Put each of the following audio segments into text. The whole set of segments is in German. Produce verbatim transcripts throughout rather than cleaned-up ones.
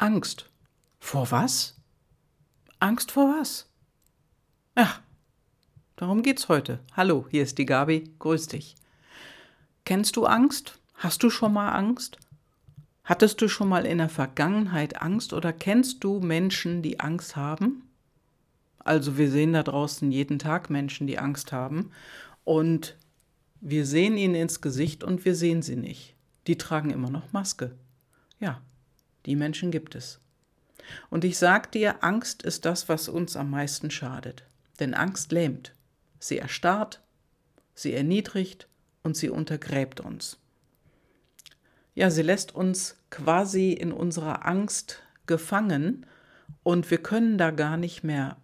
Angst. Vor was? Angst vor was? Ach, darum geht's heute. Hallo, hier ist die Gabi. Grüß dich. Kennst du Angst? Hast du schon mal Angst? Hattest du schon mal in der Vergangenheit Angst oder kennst du Menschen, die Angst haben? Also wir sehen da draußen jeden Tag Menschen, die Angst haben und wir sehen ihnen ins Gesicht und wir sehen sie nicht. Die tragen immer noch Maske. Ja, die Menschen gibt es. Und ich sag dir, Angst ist das, was uns am meisten schadet. Denn Angst lähmt. Sie erstarrt, sie erniedrigt und sie untergräbt uns. Ja, sie lässt uns quasi in unserer Angst gefangen und wir können da gar nicht mehr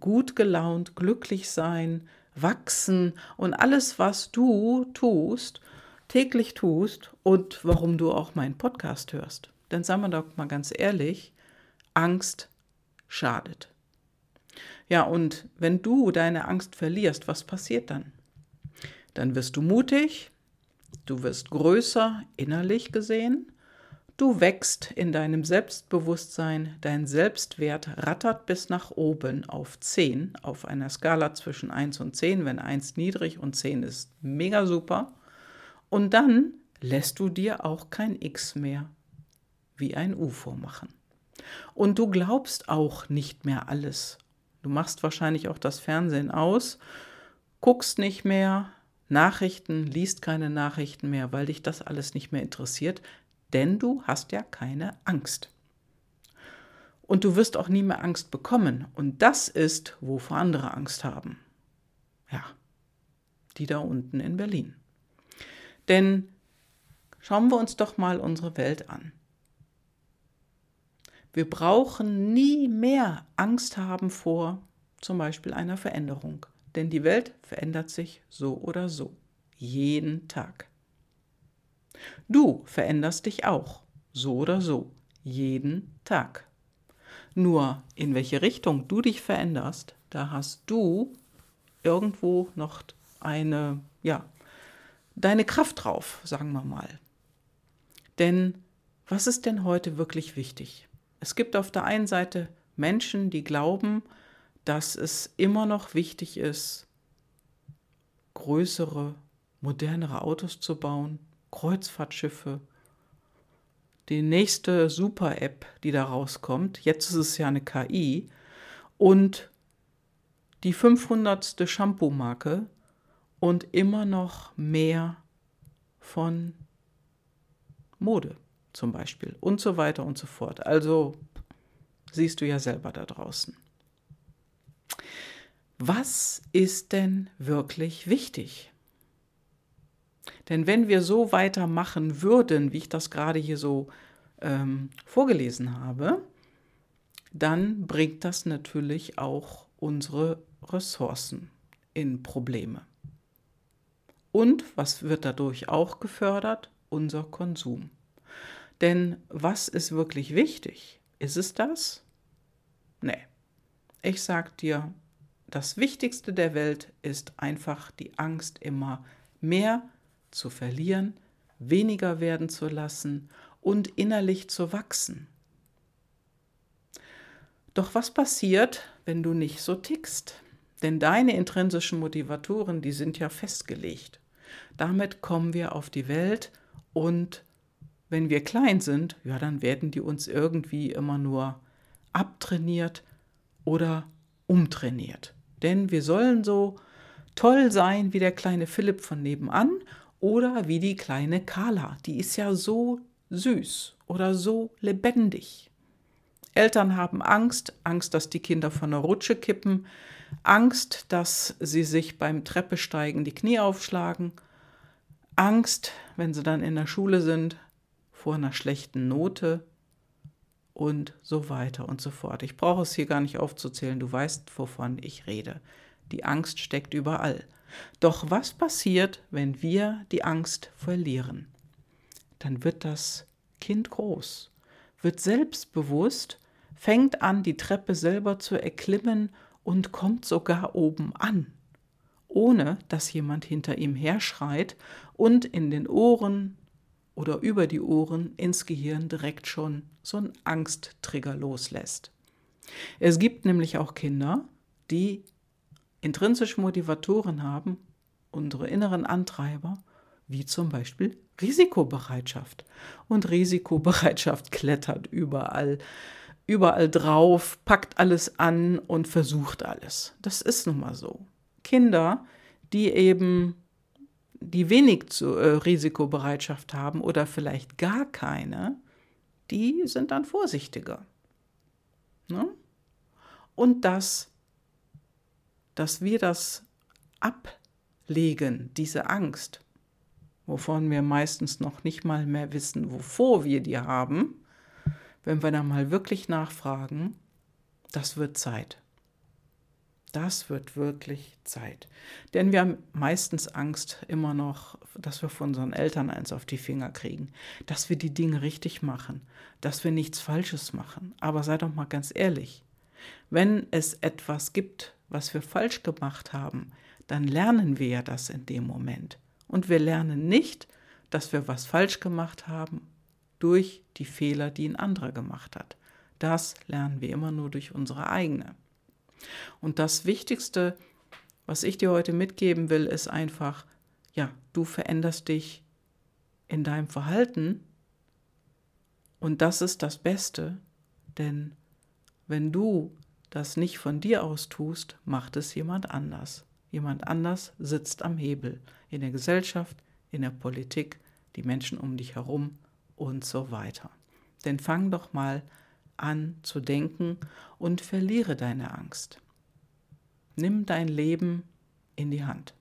gut gelaunt, glücklich sein, wachsen und alles, was du tust, täglich tust und warum du auch meinen Podcast hörst. Denn sagen wir doch mal ganz ehrlich, Angst schadet. Ja, und wenn du deine Angst verlierst, was passiert dann? Dann wirst du mutig. Du wirst größer innerlich gesehen, du wächst in deinem Selbstbewusstsein, dein Selbstwert rattert bis nach oben auf zehn, auf einer Skala zwischen eins und zehn, wenn eins niedrig und zehn ist mega super. Und dann lässt du dir auch kein X mehr wie ein U vormachen. Und du glaubst auch nicht mehr alles. Du machst wahrscheinlich auch das Fernsehen aus, guckst nicht mehr Nachrichten, liest keine Nachrichten mehr, weil dich das alles nicht mehr interessiert, denn du hast ja keine Angst. Und du wirst auch nie mehr Angst bekommen. Und das ist, wovor andere Angst haben. Ja, die da unten in Berlin. Denn schauen wir uns doch mal unsere Welt an. Wir brauchen nie mehr Angst haben vor zum Beispiel einer Veränderung. Denn die Welt verändert sich so oder so, jeden Tag. Du veränderst dich auch, so oder so, jeden Tag. Nur in welche Richtung du dich veränderst, da hast du irgendwo noch eine, ja, deine Kraft drauf, sagen wir mal. Denn was ist denn heute wirklich wichtig? Es gibt auf der einen Seite Menschen, die glauben, dass es immer noch wichtig ist, größere, modernere Autos zu bauen, Kreuzfahrtschiffe, die nächste Super-App, die da rauskommt, jetzt ist es ja eine K I, und die fünfhundertste Shampoo-Marke und immer noch mehr von Mode zum Beispiel und so weiter und so fort. Also siehst du ja selber da draußen. Was ist denn wirklich wichtig? Denn wenn wir so weitermachen würden, wie ich das gerade hier so ähm, vorgelesen habe, dann bringt das natürlich auch unsere Ressourcen in Probleme. Und was wird dadurch auch gefördert? Unser Konsum. Denn was ist wirklich wichtig? Ist es das? Nee. Ich sag dir, das Wichtigste der Welt ist einfach die Angst, immer mehr zu verlieren, weniger werden zu lassen und innerlich zu wachsen. Doch was passiert, wenn du nicht so tickst? Denn deine intrinsischen Motivatoren, die sind ja festgelegt. Damit kommen wir auf die Welt und wenn wir klein sind, ja, dann werden die uns irgendwie immer nur abtrainiert oder umtrainiert. Denn wir sollen so toll sein wie der kleine Philipp von nebenan oder wie die kleine Carla. Die ist ja so süß oder so lebendig. Eltern haben Angst, Angst, dass die Kinder von der Rutsche kippen, Angst, dass sie sich beim Treppesteigen die Knie aufschlagen, Angst, wenn sie dann in der Schule sind, vor einer schlechten Note und so weiter und so fort. Ich brauche es hier gar nicht aufzuzählen, du weißt, wovon ich rede. Die Angst steckt überall. Doch was passiert, wenn wir die Angst verlieren? Dann wird das Kind groß, wird selbstbewusst, fängt an, die Treppe selber zu erklimmen und kommt sogar oben an, ohne dass jemand hinter ihm herschreit und in den Ohren oder über die Ohren ins Gehirn direkt schon so einen Angsttrigger loslässt. Es gibt nämlich auch Kinder, die intrinsische Motivatoren haben, unsere inneren Antreiber, wie zum Beispiel Risikobereitschaft. Und Risikobereitschaft klettert überall, überall drauf, packt alles an und versucht alles. Das ist nun mal so. Kinder, die eben die wenig zu, äh, Risikobereitschaft haben oder vielleicht gar keine, die sind dann vorsichtiger. Ne? Und das, dass wir das ablegen, diese Angst, wovon wir meistens noch nicht mal mehr wissen, wovor wir die haben, wenn wir da mal wirklich nachfragen, das wird Zeit. Das wird wirklich Zeit. Denn wir haben meistens Angst immer noch, dass wir von unseren Eltern eins auf die Finger kriegen, dass wir die Dinge richtig machen, dass wir nichts Falsches machen. Aber sei doch mal ganz ehrlich, wenn es etwas gibt, was wir falsch gemacht haben, dann lernen wir ja das in dem Moment. Und wir lernen nicht, dass wir was falsch gemacht haben durch die Fehler, die ein anderer gemacht hat. Das lernen wir immer nur durch unsere eigene. Und das Wichtigste, was ich dir heute mitgeben will, ist einfach, ja, du veränderst dich in deinem Verhalten und das ist das Beste, denn wenn du das nicht von dir aus tust, macht es jemand anders. Jemand anders sitzt am Hebel in der Gesellschaft, in der Politik, die Menschen um dich herum und so weiter. Denn fang doch mal an zu denken und verliere deine Angst. Nimm dein Leben in die Hand.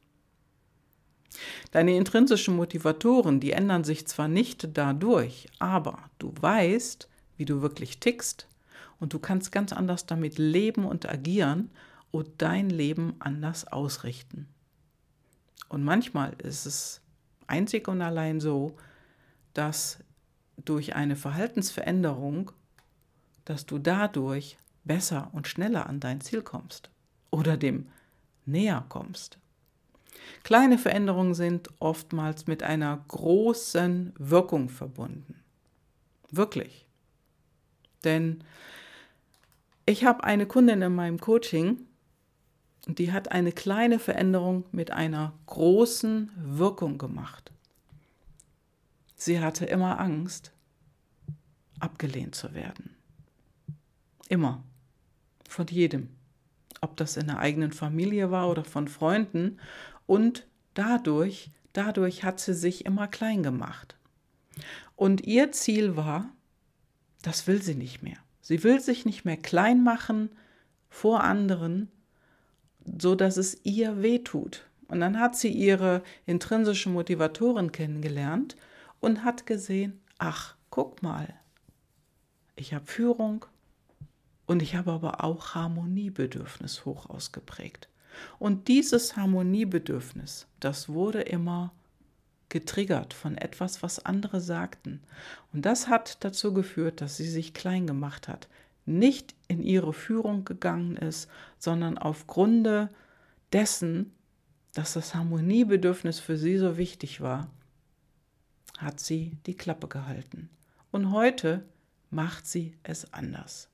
Deine intrinsischen Motivatoren, die ändern sich zwar nicht dadurch, aber du weißt, wie du wirklich tickst und du kannst ganz anders damit leben und agieren und dein Leben anders ausrichten. Und manchmal ist es einzig und allein so, dass durch eine Verhaltensveränderung dass du dadurch besser und schneller an dein Ziel kommst oder dem näher kommst. Kleine Veränderungen sind oftmals mit einer großen Wirkung verbunden. Wirklich. Denn ich habe eine Kundin in meinem Coaching, die hat eine kleine Veränderung mit einer großen Wirkung gemacht. Sie hatte immer Angst, abgelehnt zu werden. Immer. Von jedem. Ob das in der eigenen Familie war oder von Freunden. Und dadurch, dadurch hat sie sich immer klein gemacht. Und ihr Ziel war, das will sie nicht mehr. Sie will sich nicht mehr klein machen vor anderen, so dass es ihr wehtut. Und dann hat sie ihre intrinsischen Motivatoren kennengelernt und hat gesehen, ach, guck mal, ich habe Führung, und ich habe aber auch Harmoniebedürfnis hoch ausgeprägt. Und dieses Harmoniebedürfnis, das wurde immer getriggert von etwas, was andere sagten. Und das hat dazu geführt, dass sie sich klein gemacht hat, nicht in ihre Führung gegangen ist, sondern aufgrund dessen, dass das Harmoniebedürfnis für sie so wichtig war, hat sie die Klappe gehalten. Und heute macht sie es anders.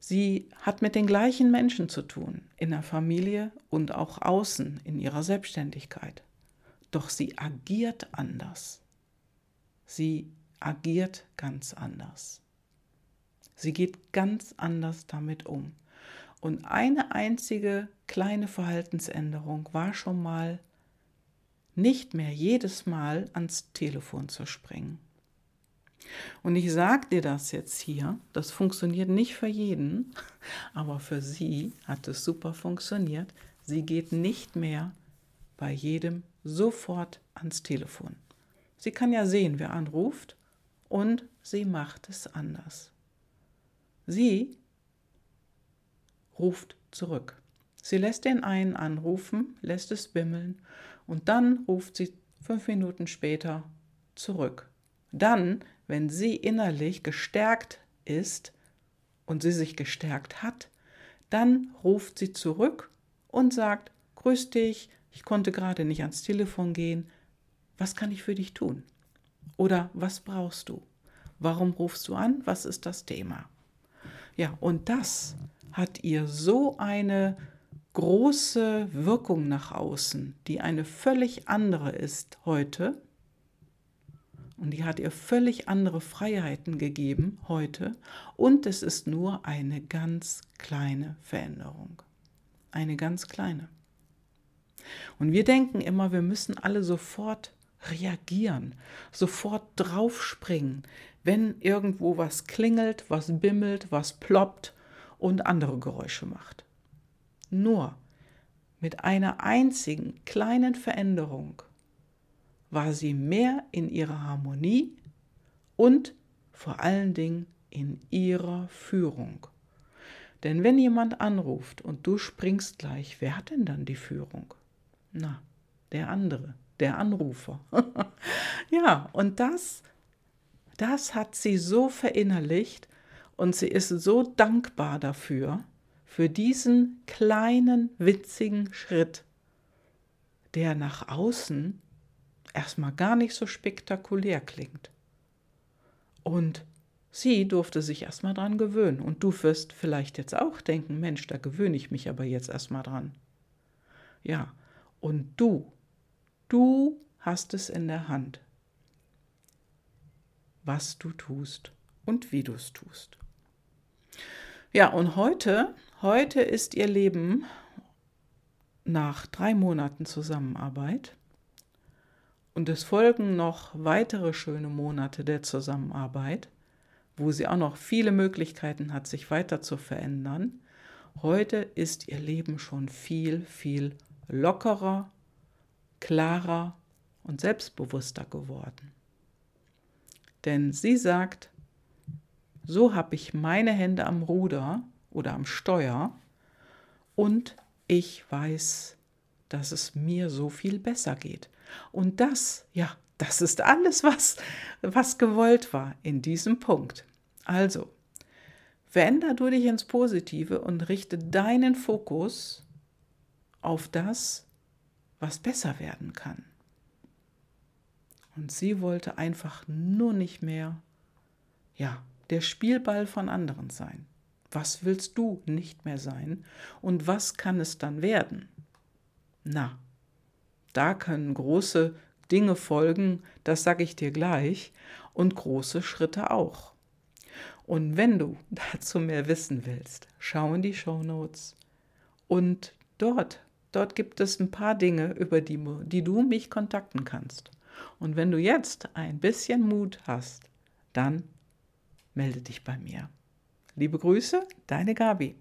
Sie hat mit den gleichen Menschen zu tun, in der Familie und auch außen, in ihrer Selbstständigkeit. Doch sie agiert anders. Sie agiert ganz anders. Sie geht ganz anders damit um. Und eine einzige kleine Verhaltensänderung war schon mal, nicht mehr jedes Mal ans Telefon zu springen. Und ich sage dir das jetzt hier, das funktioniert nicht für jeden, aber für sie hat es super funktioniert. Sie geht nicht mehr bei jedem sofort ans Telefon. Sie kann ja sehen, wer anruft und sie macht es anders. Sie ruft zurück. Sie lässt den einen anrufen, lässt es bimmeln und dann ruft sie fünf Minuten später zurück. Dann, wenn sie innerlich gestärkt ist und sie sich gestärkt hat, dann ruft sie zurück und sagt, grüß dich, ich konnte gerade nicht ans Telefon gehen, was kann ich für dich tun? Oder was brauchst du? Warum rufst du an? Was ist das Thema? Ja, und das hat ihr so eine große Wirkung nach außen, die eine völlig andere ist heute. Und die hat ihr völlig andere Freiheiten gegeben heute. Und es ist nur eine ganz kleine Veränderung. Eine ganz kleine. Und wir denken immer, wir müssen alle sofort reagieren, sofort draufspringen, wenn irgendwo was klingelt, was bimmelt, was ploppt und andere Geräusche macht. Nur mit einer einzigen kleinen Veränderung war sie mehr in ihrer Harmonie und vor allen Dingen in ihrer Führung. Denn wenn jemand anruft und du springst gleich, wer hat denn dann die Führung? Na, der andere, der Anrufer. Ja, und das, das hat sie so verinnerlicht und sie ist so dankbar dafür, für diesen kleinen, witzigen Schritt, der nach außen erstmal gar nicht so spektakulär klingt. Und sie durfte sich erstmal dran gewöhnen. Und du wirst vielleicht jetzt auch denken, Mensch, da gewöhne ich mich aber jetzt erstmal dran. Ja, und du, du hast es in der Hand, was du tust und wie du es tust. Ja, und heute, heute ist ihr Leben nach drei Monaten Zusammenarbeit. Und es folgen noch weitere schöne Monate der Zusammenarbeit, wo sie auch noch viele Möglichkeiten hat, sich weiter zu verändern. Heute ist ihr Leben schon viel, viel lockerer, klarer und selbstbewusster geworden. Denn sie sagt, so habe ich meine Hände am Ruder oder am Steuer und ich weiß, dass es mir so viel besser geht. Und das, ja, das ist alles, was, was gewollt war in diesem Punkt. Also, veränder du dich ins Positive und richte deinen Fokus auf das, was besser werden kann. Und sie wollte einfach nur nicht mehr, ja, der Spielball von anderen sein. Was willst du nicht mehr sein und was kann es dann werden? Na, da können große Dinge folgen, das sage ich dir gleich, und große Schritte auch. Und wenn du dazu mehr wissen willst, schau in die Shownotes und dort, dort gibt es ein paar Dinge, über die, die du mich kontakten kannst. Und wenn du jetzt ein bisschen Mut hast, dann melde dich bei mir. Liebe Grüße, deine Gabi.